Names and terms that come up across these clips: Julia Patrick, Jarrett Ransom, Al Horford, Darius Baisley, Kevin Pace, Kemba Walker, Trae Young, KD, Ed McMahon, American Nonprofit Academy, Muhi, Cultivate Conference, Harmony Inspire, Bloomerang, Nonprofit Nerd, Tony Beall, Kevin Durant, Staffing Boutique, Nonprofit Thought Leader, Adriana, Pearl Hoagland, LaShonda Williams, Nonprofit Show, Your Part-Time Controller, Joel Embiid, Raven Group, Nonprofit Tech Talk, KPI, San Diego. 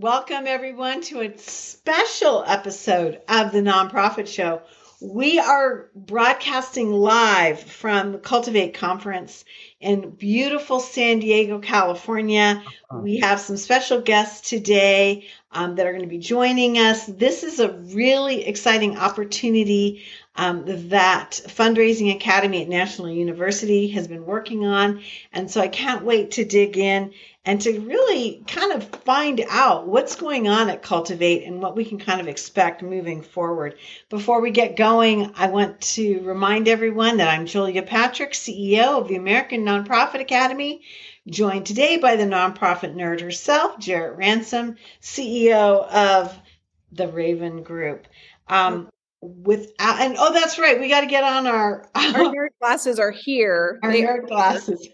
Welcome, everyone, to a special episode of the Nonprofit Show. We are broadcasting live from the Cultivate Conference in beautiful San Diego, California. We have some special guests today that are going to be joining us. This is a really exciting opportunity that Fundraising Academy at National University has been working on. And so I can't wait to dig in and to really kind of find out what's going on at Cultivate and what we can kind of expect moving forward. Before we get going, I want to remind everyone that I'm Julia Patrick, CEO of the American Nonprofit Academy, joined today by the Nonprofit Nerd herself, Jarrett Ransom, CEO of the Raven Group. Oh, that's right. We got to get on our nerd glasses are here. Our nerd glasses.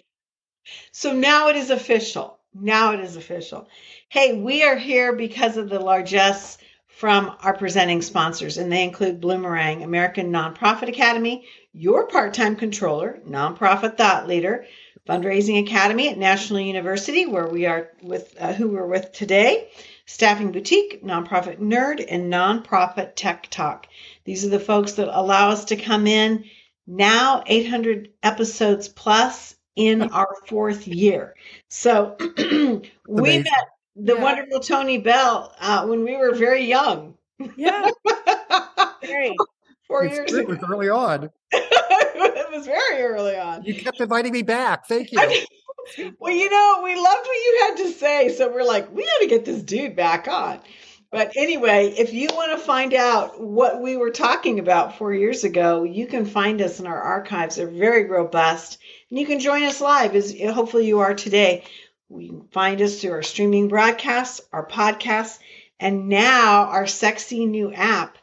So now it is official. Now it is official. Hey, we are here because of the largesse from our presenting sponsors, and they include Bloomerang, American Nonprofit Academy, Your Part-Time Controller, Nonprofit Thought Leader, Fundraising Academy at National University, where we are with who we're with today, Staffing Boutique, Nonprofit Nerd, and Nonprofit Tech Talk. These are the folks that allow us to come in now 800 episodes plus in our fourth year. So we met the wonderful Tony Beall when we were very young. Yeah. Very. 4 years ago. It was early on. It was very early on. You kept inviting me back. Thank you. Well, you know, we loved what you had to say. So we're like, we got to get this dude back on. But anyway, if you want to find out what we were talking about 4 years ago, you can find us in our archives. They're very robust. And you can join us live, as hopefully you are today. You can find us through our streaming broadcasts, our podcasts, and now our sexy new app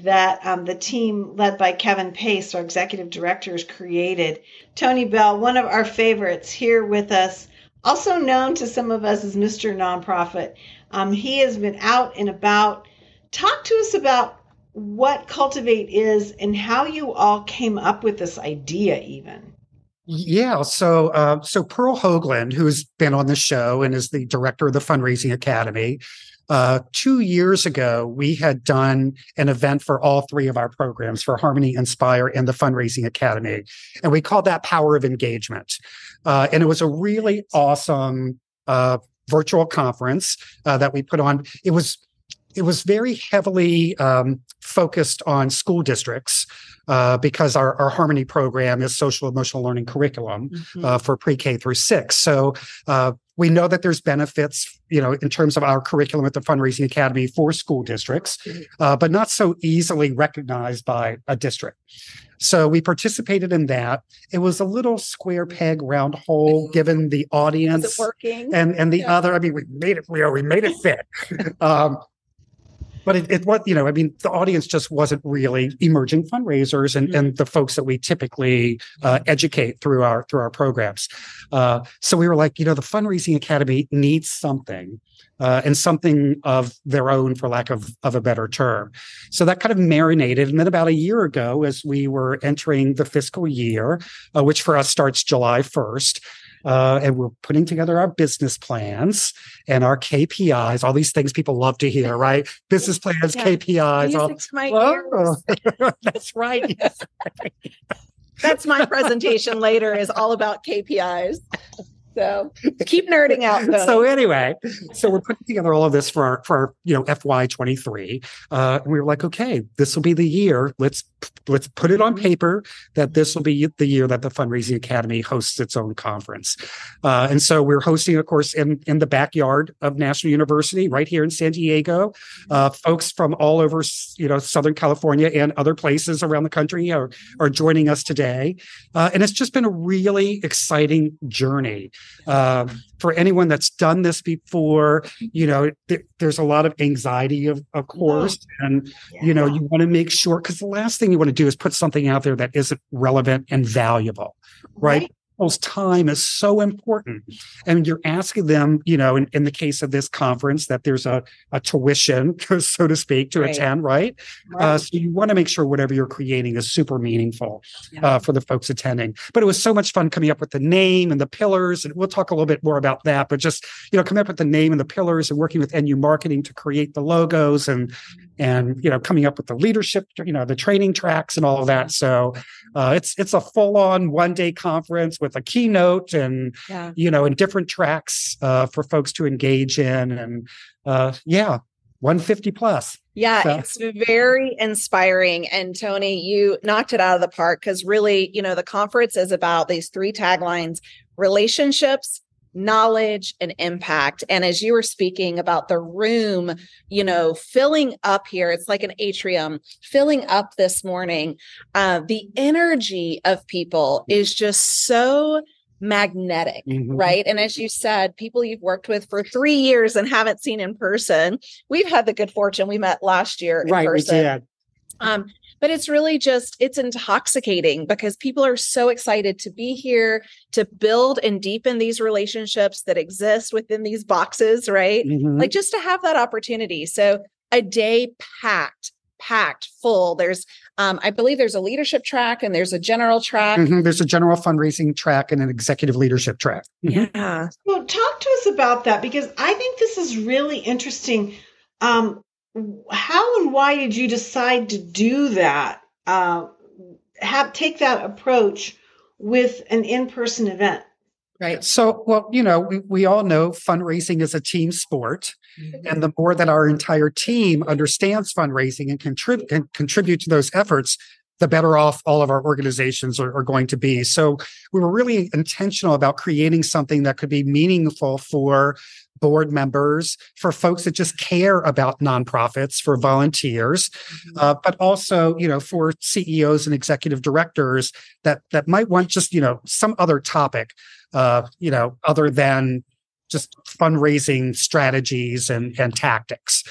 that the team led by Kevin Pace, our executive director, has created. Tony Beall, one of our favorites, here with us, also known to some of us as Mr. Nonprofit. He has been out and about. Talk to us about what Cultivate is and how you all came up with this idea even. Yeah. So Pearl Hoagland, who's been on the show and is the director of the Fundraising Academy, 2 years ago, we had done an event for all three of our programs, for Harmony Inspire and the Fundraising Academy. And we called that Power of Engagement. And it was a really awesome virtual conference that we put on. It was very heavily focused on school districts because our Harmony program is social emotional learning curriculum for pre-K through 6. So we know that there's benefits, you know, in terms of our curriculum at the Fundraising Academy for school districts, but not so easily recognized by a district. So we participated in that. It was a little square peg, round hole, given the audience and the other. I mean, we made it fit. But it was, you know, I mean, the audience just wasn't really emerging fundraisers and the folks that we typically educate through our programs. So we were like, you know, the Fundraising Academy needs something and something of their own, for lack of a better term. So that kind of marinated. And then about a year ago, as we were entering the fiscal year, which for us starts July 1st, and we're putting together our business plans and our KPIs, all these things people love to hear, right? Business plans, KPIs. That's right. That's my presentation later, is all about KPIs. So keep nerding out, though. So anyway, so we're putting together all of this for our you know, FY23. And we were like, okay, this will be the year. Let's put it on paper that this will be the year that the Fundraising Academy hosts its own conference. And so we're hosting, of course, in the backyard of National University, right here in San Diego. Folks from all over, you know, Southern California and other places around the country are joining us today. And it's just been a really exciting journey. For anyone that's done this before, you know, there's a lot of anxiety, of course, and, you know, you want to make sure, because the last thing you want to do is put something out there that isn't relevant and valuable, right? people's time is so important. And you're asking them, you know, in the case of this conference, that there's a tuition, so to speak, to attend, right? So you want to make sure whatever you're creating is super meaningful for the folks attending. But it was so much fun coming up with the name and the pillars. And we'll talk a little bit more about that, but just, you know, coming up with the name and the pillars and working with NU marketing to create the logos and, you know, coming up with the leadership, you know, the training tracks and all of that. So it's a full-on one-day conference with a keynote and, you know, and different tracks for folks to engage in. And 150 plus. Yeah, so. It's very inspiring. And Tony, you knocked it out of the park because really, you know, the conference is about these three taglines: relationships, knowledge, and impact. And as you were speaking about the room, you know, filling up here, it's like an atrium filling up this morning. The energy of people is just so magnetic, right? And as you said, people you've worked with for 3 years and haven't seen in person. We've had the good fortune. We met last year in person. We did. But it's really just, it's intoxicating because people are so excited to be here, to build and deepen these relationships that exist within these boxes, right? Like just to have that opportunity. So a day packed full. There's, I believe there's a leadership track and there's a general track. There's a general fundraising track and an executive leadership track. Yeah. Well, talk to us about that because I think this is really interesting. How and why did you decide to do that? Take that approach with an in-person event? Right. So, well, you know, we all know fundraising is a team sport. And the more that our entire team understands fundraising and contribute to those efforts, the better off all of our organizations are going to be. So we were really intentional about creating something that could be meaningful for board members, for folks that just care about nonprofits, for volunteers, but also, you know, for CEOs and executive directors that might want just, you know, some other topic, you know, other than just fundraising strategies and tactics.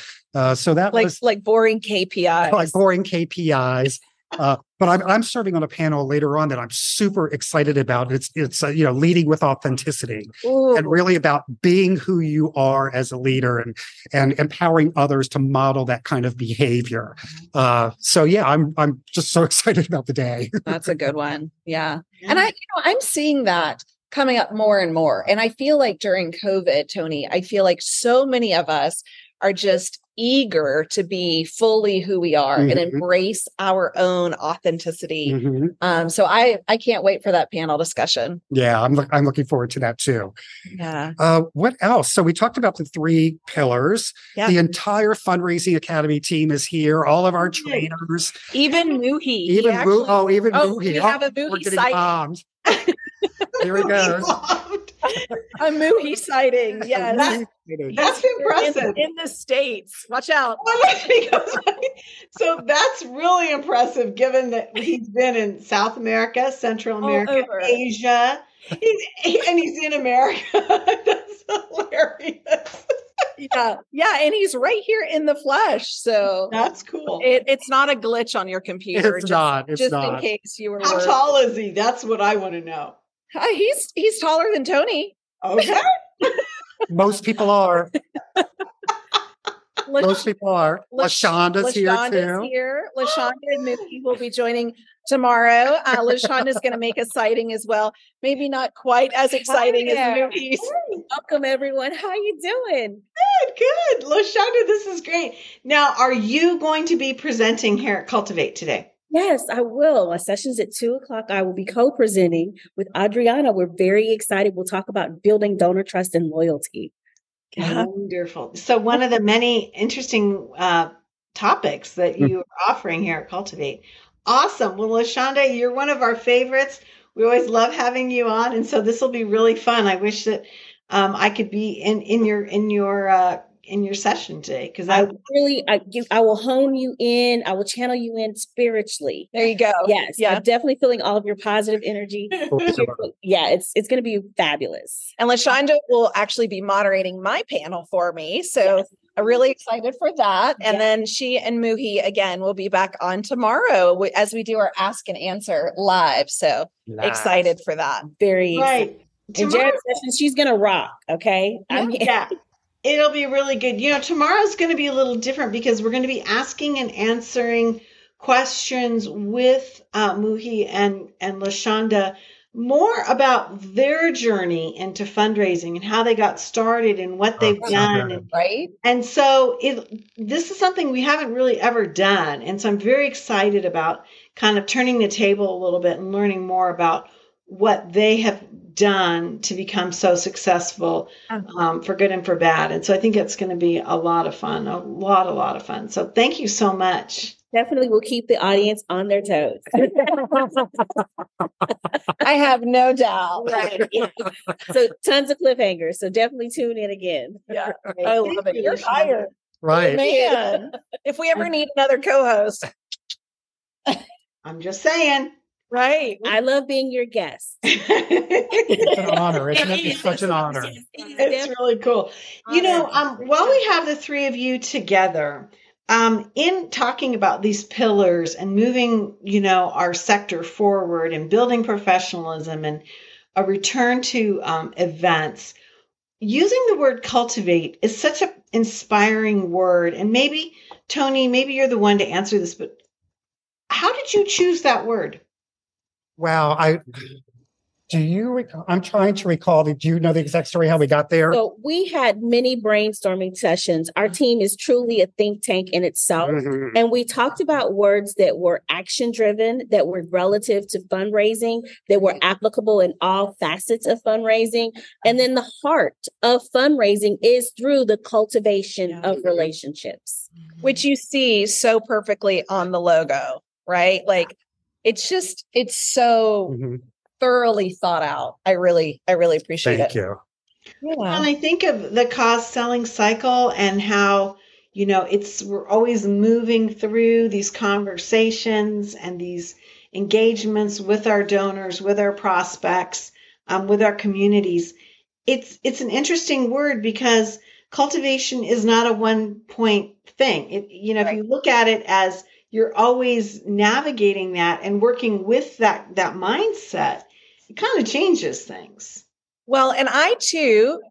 So that was like boring KPIs. But I'm serving on a panel later on that I'm super excited about. It's you know, leading with authenticity. Ooh. And really about being who you are as a leader and empowering others to model that kind of behavior. So yeah, I'm just so excited about the day. That's a good one. Yeah. And I'm seeing that coming up more and more. And I feel like during COVID, Tony, I feel like so many of us are just eager to be fully who we are and embrace our own authenticity. So I can't wait for that panel discussion. Yeah, I'm looking forward to that too. Yeah. What else? So we talked about the three pillars. Yeah. The entire Fundraising Academy team is here. All of our trainers. Even Muhi. Muhi. Have a Muhi site. Bombed. Here we go. A Muhi sighting. Yeah. That's impressive. In the States. Watch out. So that's really impressive given that he's been in South America, Central America, Asia, and he's in America. That's hilarious. Yeah. And he's right here in the flesh. So that's cool. It's not a glitch on your computer. It's not. In case you were. How tall is he? That's what I want to know. He's taller than Tony. Okay. Most people are. Most people are. LaShonda's here too. LaShonda and Muhi will be joining tomorrow. LaShonda's going to make a sighting as well. Maybe not quite as exciting as Muhi's. Welcome everyone. How you doing? Good. LaShonda, this is great. Now, are you going to be presenting here at Cultivate today? Yes, I will. My session's at 2:00. I will be co-presenting with Adriana. We're very excited. We'll talk about building donor trust and loyalty. Wonderful. So one of the many interesting topics that you are offering here at Cultivate. Awesome. Well, LaShonda, you're one of our favorites. We always love having you on. And so this will be really fun. I wish that I could be in your session today, because I will hone you in. I will channel you in spiritually. There you go. Yes. Yeah. I'm definitely feeling all of your positive energy. Yeah. It's going to be fabulous. And LaShonda will actually be moderating my panel for me. So I'm really excited for that. And then she and Muhi again will be back on tomorrow as we do our ask and answer live. So excited for that. Very excited. And Jared Sessions, she's going to rock. Okay. Yeah. It'll be really good. You know, tomorrow's going to be a little different because we're going to be asking and answering questions with Muhi and LaShonda more about their journey into fundraising and how they got started and what they've done. And, and so this is something we haven't really ever done. And so I'm very excited about kind of turning the table a little bit and learning more about what they have done to become so successful for good and for bad. And so I think it's going to be a lot of fun, a lot of fun. So thank you so much. Definitely will keep the audience on their toes. I have no doubt. Right. Yeah. So tons of cliffhangers. So definitely tune in again. Yeah. I love it. You're tired. Right. Man. If we ever need another co-host. I'm just saying. Right. I love being your guest. It's an honor, isn't it? It's such an honor. It's really cool. You know, while we have the three of you together, in talking about these pillars and moving, you know, our sector forward and building professionalism and a return to events, using the word cultivate is such an inspiring word. And maybe, Tony, maybe you're the one to answer this, but how did you choose that word? Wow. I'm trying to recall. Did you know the exact story how we got there? So we had many brainstorming sessions. Our team is truly a think tank in itself. Mm-hmm. And we talked about words that were action driven, that were relative to fundraising, that were applicable in all facets of fundraising. And then the heart of fundraising is through the cultivation of relationships, which you see so perfectly on the logo, right? Like it's just, it's so... Mm-hmm. Thoroughly thought out. I really appreciate it. Thank you. Yeah. And I think of the cost-selling cycle and how, you know, we're always moving through these conversations and these engagements with our donors, with our prospects, with our communities. It's an interesting word because cultivation is not a one-point thing. If you look at it as you're always navigating that and working with that mindset, it kind of changes things. Well, and I too,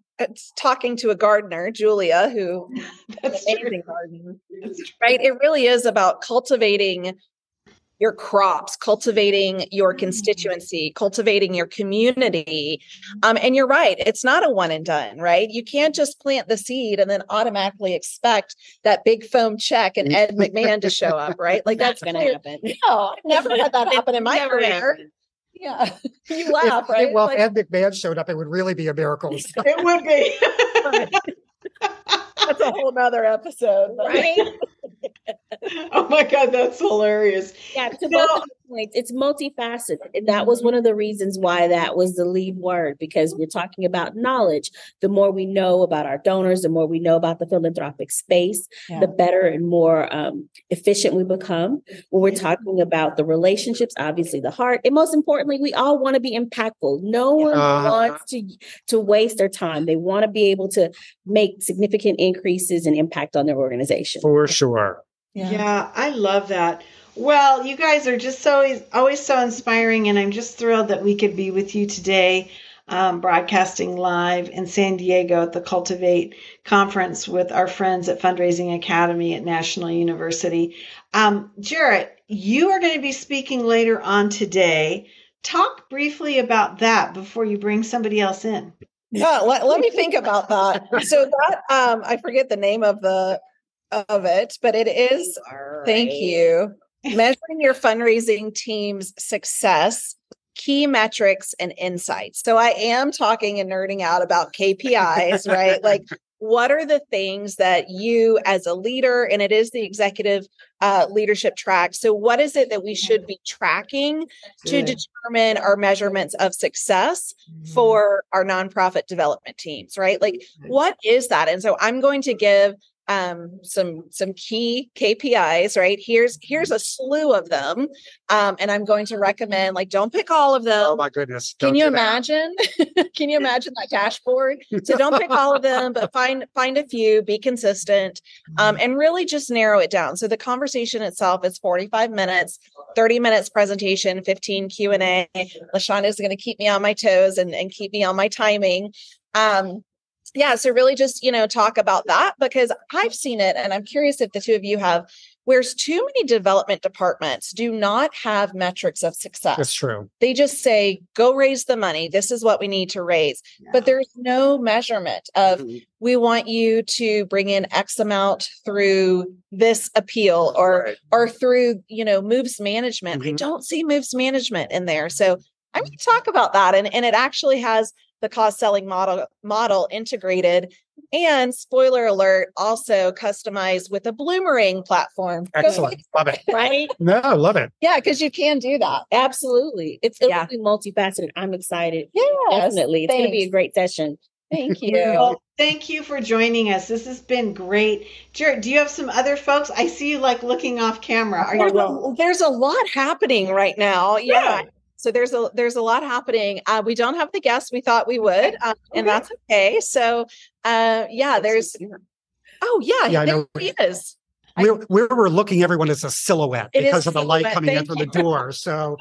talking to a gardener, Julia, who that's an amazing gardener, right? It really is about cultivating your crops, cultivating your constituency, cultivating your community. And you're right. It's not a one and done, right? You can't just plant the seed and then automatically expect that big foam check and Ed McMahon to show up, right? Like that's going to happen. No, I've never had that happen in my career. Yeah. You laugh, right? Well, if Ed McMahon showed up, it would really be a miracle. It would be. That's a whole nother episode. Right? Oh my God, that's hilarious. Yeah, to both points, it's multifaceted. That was one of the reasons why that was the lead word, because we're talking about knowledge. The more we know about our donors, the more we know about the philanthropic space, the better and more efficient we become. When we're talking about the relationships, obviously the heart, and most importantly, we all want to be impactful. No one wants to waste their time. They want to be able to make significant increases and impact on their organization. For sure. Yeah, I love that. Well, you guys are just so always so inspiring, and I'm just thrilled that we could be with you today, broadcasting live in San Diego at the Cultivate Conference with our friends at Fundraising Academy at National University. Jarrett, you are going to be speaking later on today. Talk briefly about that before you bring somebody else in. Yeah, let me think about that. So that I forget the name of it, but it is, thank you, measuring your fundraising team's success, key metrics and insights. So I am talking and nerding out about KPIs, right? Like what are the things that you as a leader, and it is the executive leadership track. So what is it that we should be tracking to determine our measurements of success for our nonprofit development teams, right? Like what is that? And so I'm going to give some key KPIs, right? Here's a slew of them. And I'm going to recommend, like, don't pick all of them. Oh my goodness. Can you imagine? Can you imagine that dashboard? So don't pick all of them, but find a few, be consistent, and really just narrow it down. So the conversation itself is 45 minutes, 30 minutes presentation, 15 Q&A. LaShonda is going to keep me on my toes and keep me on my timing. Yeah. So really just, talk about that, because I've seen it, and I'm curious if the two of you have, whereas too many development departments do not have metrics of success. That's true. They just say, go raise the money. This is what we need to raise. Yeah. But there's no measurement of, mm-hmm. we want you to bring in X amount through this appeal or through, moves management. Mm-hmm. I don't see moves management in there. So I'm going to talk about that. And it actually has the cost-selling model integrated, and spoiler alert, also customized with a Bloomerang platform. Excellent. Love it. Right? No, love it. Yeah, because you can do that. Absolutely. It's really multifaceted. I'm excited. Yeah, definitely. It's going to be a great session. Thank you. Well, thank you for joining us. This has been great. Jarrett, do you have some other folks? I see you looking off camera. Are you? Well, there's a lot happening right now. Yeah. So there's a lot happening. We don't have the guests we thought we would, and that's okay. So there's. Oh yeah, there he is. We were looking everyone as a silhouette because of the light coming in from the door. So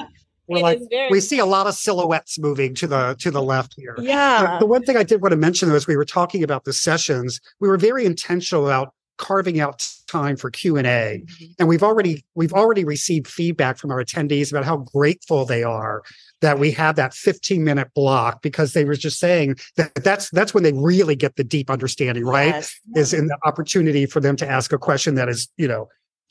we're we see a lot of silhouettes moving to the left here. Yeah. The one thing I did want to mention, though, is we were talking about the sessions. We were very intentional about carving out time for Q&A. Mm-hmm. And we've already received feedback from our attendees about how grateful they are that we have that 15-minute block, because they were just saying that's when they really get the deep understanding, right? Yes. Is in the opportunity for them to ask a question that is,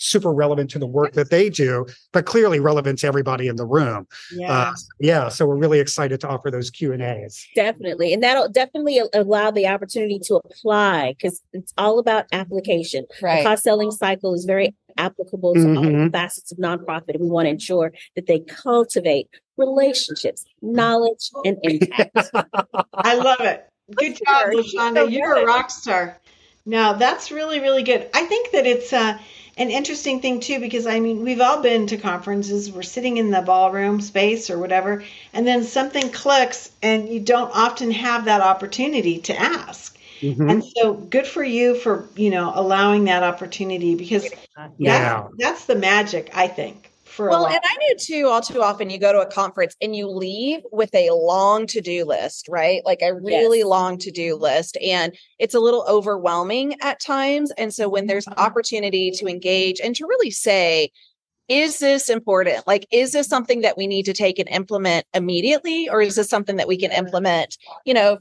super relevant to the work that they do, but clearly relevant to everybody in the room. Yeah. So we're really excited to offer those Q&As. Definitely. And that'll definitely allow the opportunity to apply, because it's all about application. Right. The cost-selling cycle is very applicable to mm-hmm. all facets of nonprofit. We want to ensure that they cultivate relationships, knowledge, and impact. I love it. Good job, LaShonda. You're a rock star. Now, that's really, really good. I think that it's an interesting thing too, because we've all been to conferences, we're sitting in the ballroom space or whatever, and then something clicks and you don't often have that opportunity to ask. Mm-hmm. And so good for you for, allowing that opportunity, because that's the magic, I think. And I knew too, all too often you go to a conference and you leave with a long to-do list, right? Like a really long to-do list, and it's a little overwhelming at times. And so when there's opportunity to engage and to really say, is this important? Like, is this something that we need to take and implement immediately? Or is this something that we can implement,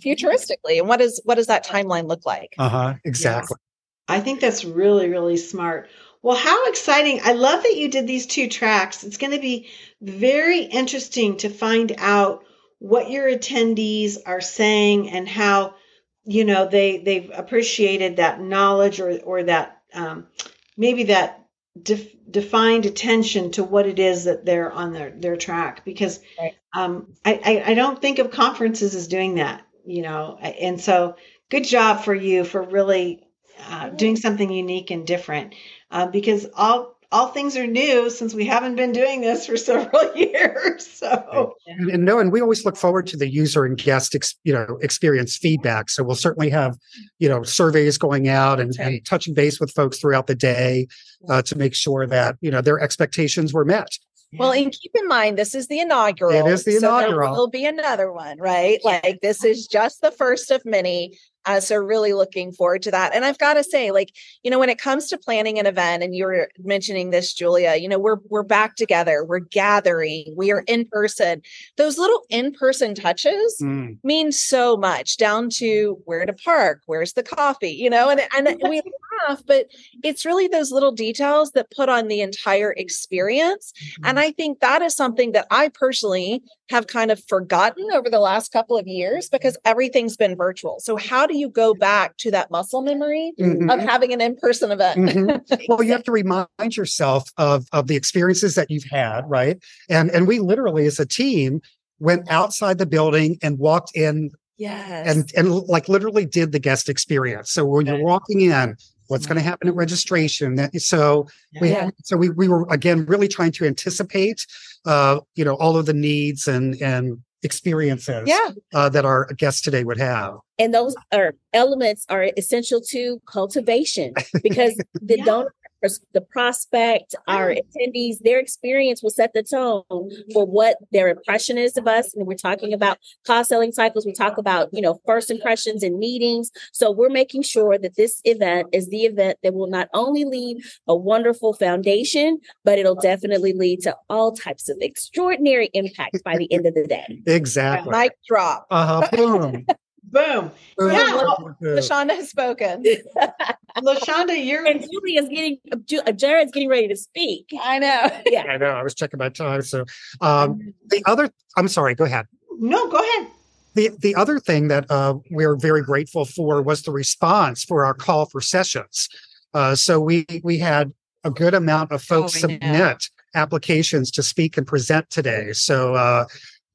futuristically? And what does that timeline look like? Uh-huh. Exactly. Yes. I think that's really, really smart. Well, how exciting. I love that you did these two tracks. It's going to be very interesting to find out what your attendees are saying and how, they've appreciated that knowledge or that maybe that defined attention to what it is that they're on their track. Because I don't think of conferences as doing that, And so good job for you for really doing something unique and different. Because all things are new since we haven't been doing this for several years. So and we always look forward to the user and guest experience feedback. So we'll certainly have surveys going out and touching base with folks throughout the day to make sure that their expectations were met. Well, and keep in mind, this is the inaugural. It is the inaugural. So there will be another one, right? Like this is just the first of many. So really looking forward to that. And I've got to say, when it comes to planning an event, and you were mentioning this, Julia, we're back together, we're gathering, we are in person. Those little in-person touches mean so much, down to where to park, where's the coffee, and we laugh, but it's really those little details that put on the entire experience. Mm-hmm. And I think that is something that I personally have kind of forgotten over the last couple of years, because everything's been virtual. So how do you go back to that muscle memory mm-hmm. of having an in-person event? Mm-hmm. Well, you have to remind yourself of the experiences that you've had, right? And we literally, as a team, went outside the building and walked in and literally did the guest experience. So when you're walking in, what's going to happen at registration. So we were, again, really trying to anticipate, all of the needs and experiences that our guests today would have. And those elements are essential to cultivation, because the donor, the prospect, our attendees, their experience will set the tone for what their impression is of us. And we're talking about cost selling cycles. We talk about, first impressions in meetings. So we're making sure that this event is the event that will not only leave a wonderful foundation, but it'll definitely lead to all types of extraordinary impact by the end of the day. Exactly. Mic drop. Boom. Boom. LaShonda has spoken. LaShonda, Jared's getting ready to speak. I know. Yeah, I know. I was checking my time. So go ahead. No, go ahead. The other thing that we're very grateful for was the response for our call for sessions. So we had a good amount of folks submit applications to speak and present today. So,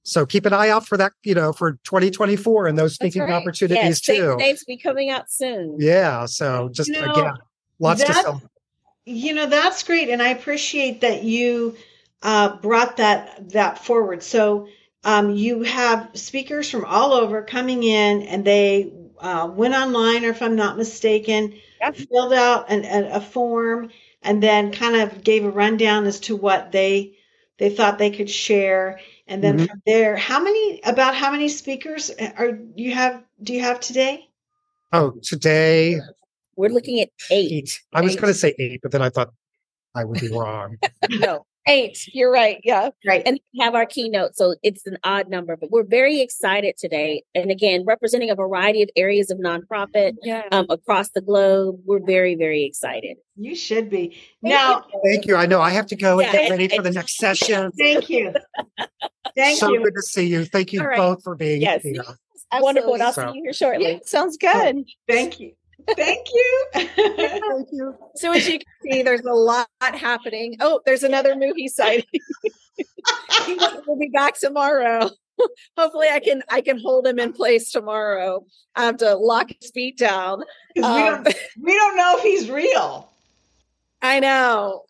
so keep an eye out for that, for 2024 and those speaking opportunities too. Dates will be coming out soon. Yeah. So just again, lots to sell. That's great. And I appreciate that you brought that forward. So you have speakers from all over coming in, and they went online, or if I'm not mistaken, filled out a form, and then kind of gave a rundown as to what they thought they could share. And then from there, how many speakers do you have today? Oh, today we're looking at eight. I was going to say eight, but then I thought I would be wrong. No, eight. You're right. Yeah. Right. And we have our keynote. So it's an odd number, but we're very excited today. And again, representing a variety of areas of nonprofit across the globe. We're very, very excited. You should be. Thank you. I know I have to go and get ready for the next session. Thank you. Thank you. So good to see you. Thank you both for being here. Yes, wonderful. And I'll see you here shortly. Yeah, sounds good. Oh, thank you. Thank you. Thank you. So as you can see, there's a lot happening. Oh, there's another Muhi sighting. We'll be back tomorrow. Hopefully I can hold him in place tomorrow. I have to lock his feet down. We don't know if he's real. I know.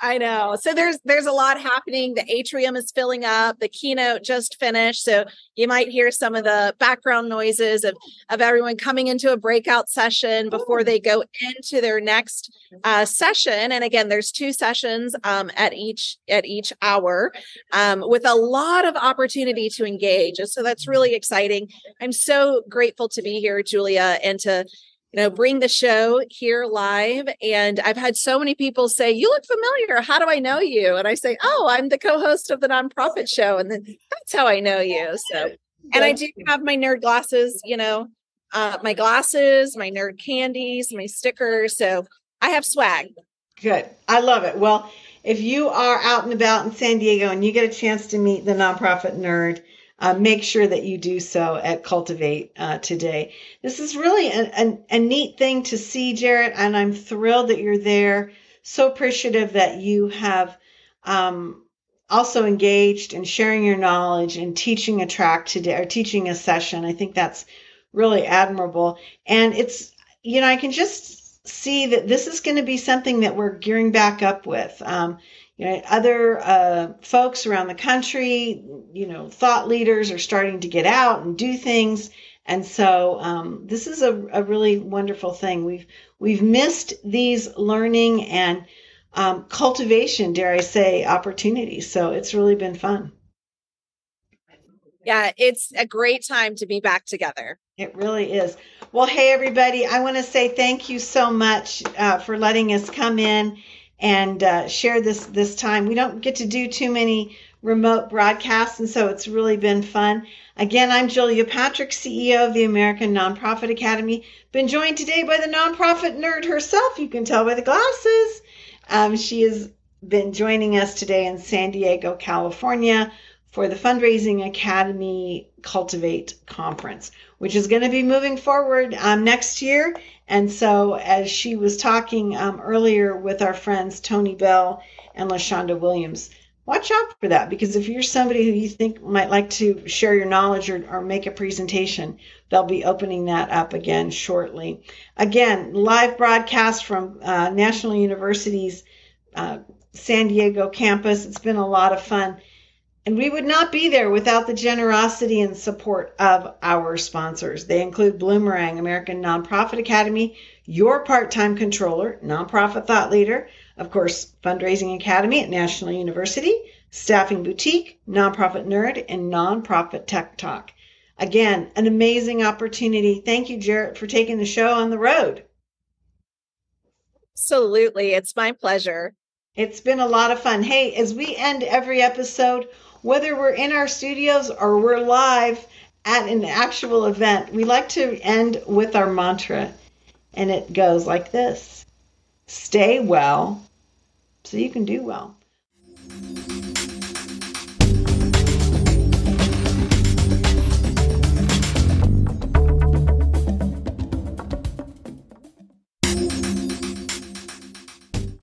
So there's a lot happening. The atrium is filling up. The keynote just finished. So you might hear some of the background noises of everyone coming into a breakout session before they go into their next session. And again, there's two sessions at each hour with a lot of opportunity to engage. So that's really exciting. I'm so grateful to be here, Julia, and to bring the show here live. And I've had so many people say, you look familiar. How do I know you? And I say, oh, I'm the co-host of the Nonprofit Show. And then that's how I know you. So, and I do have my nerd glasses, my glasses, my nerd candies, my stickers. So I have swag. Good. I love it. Well, if you are out and about in San Diego and you get a chance to meet the Nonprofit Nerd, make sure that you do so at Cultivate today. This is really a neat thing to see, Jarrett, and I'm thrilled that you're there. So appreciative that you have also engaged in sharing your knowledge and teaching a track today, or teaching a session. I think that's really admirable. And it's, I can just see that this is going to be something that we're gearing back up with. Other folks around the country, thought leaders are starting to get out and do things. And so this is a really wonderful thing. We've missed these learning and cultivation, dare I say, opportunities. So it's really been fun. Yeah, it's a great time to be back together. It really is. Well, hey, everybody, I want to say thank you so much for letting us come in and share this time. We don't get to do too many remote broadcasts, and so it's really been fun. Again, I'm Julia Patrick, CEO of the American Nonprofit Academy. Been joined today by the Nonprofit Nerd herself. You can tell by the glasses. She has been joining us today in San Diego, California, for the Fundraising Academy Cultivate Conference, which is going to be moving forward next year. And so as she was talking earlier with our friends Tony Beall and LaShonda Williams, watch out for that, because if you're somebody who you think might like to share your knowledge or make a presentation, they'll be opening that up again shortly. Again, live broadcast from National University's San Diego campus. It's been a lot of fun. And we would not be there without the generosity and support of our sponsors. They include Bloomerang, American Nonprofit Academy, Your Part-Time Controller, Nonprofit Thought Leader, of course, Fundraising Academy at National University, Staffing Boutique, Nonprofit Nerd, and Nonprofit Tech Talk. Again, an amazing opportunity. Thank you, Jarrett, for taking the show on the road. Absolutely. It's my pleasure. It's been a lot of fun. Hey, as we end every episode, whether we're in our studios or we're live at an actual event, we like to end with our mantra, and it goes like this: stay well so you can do well.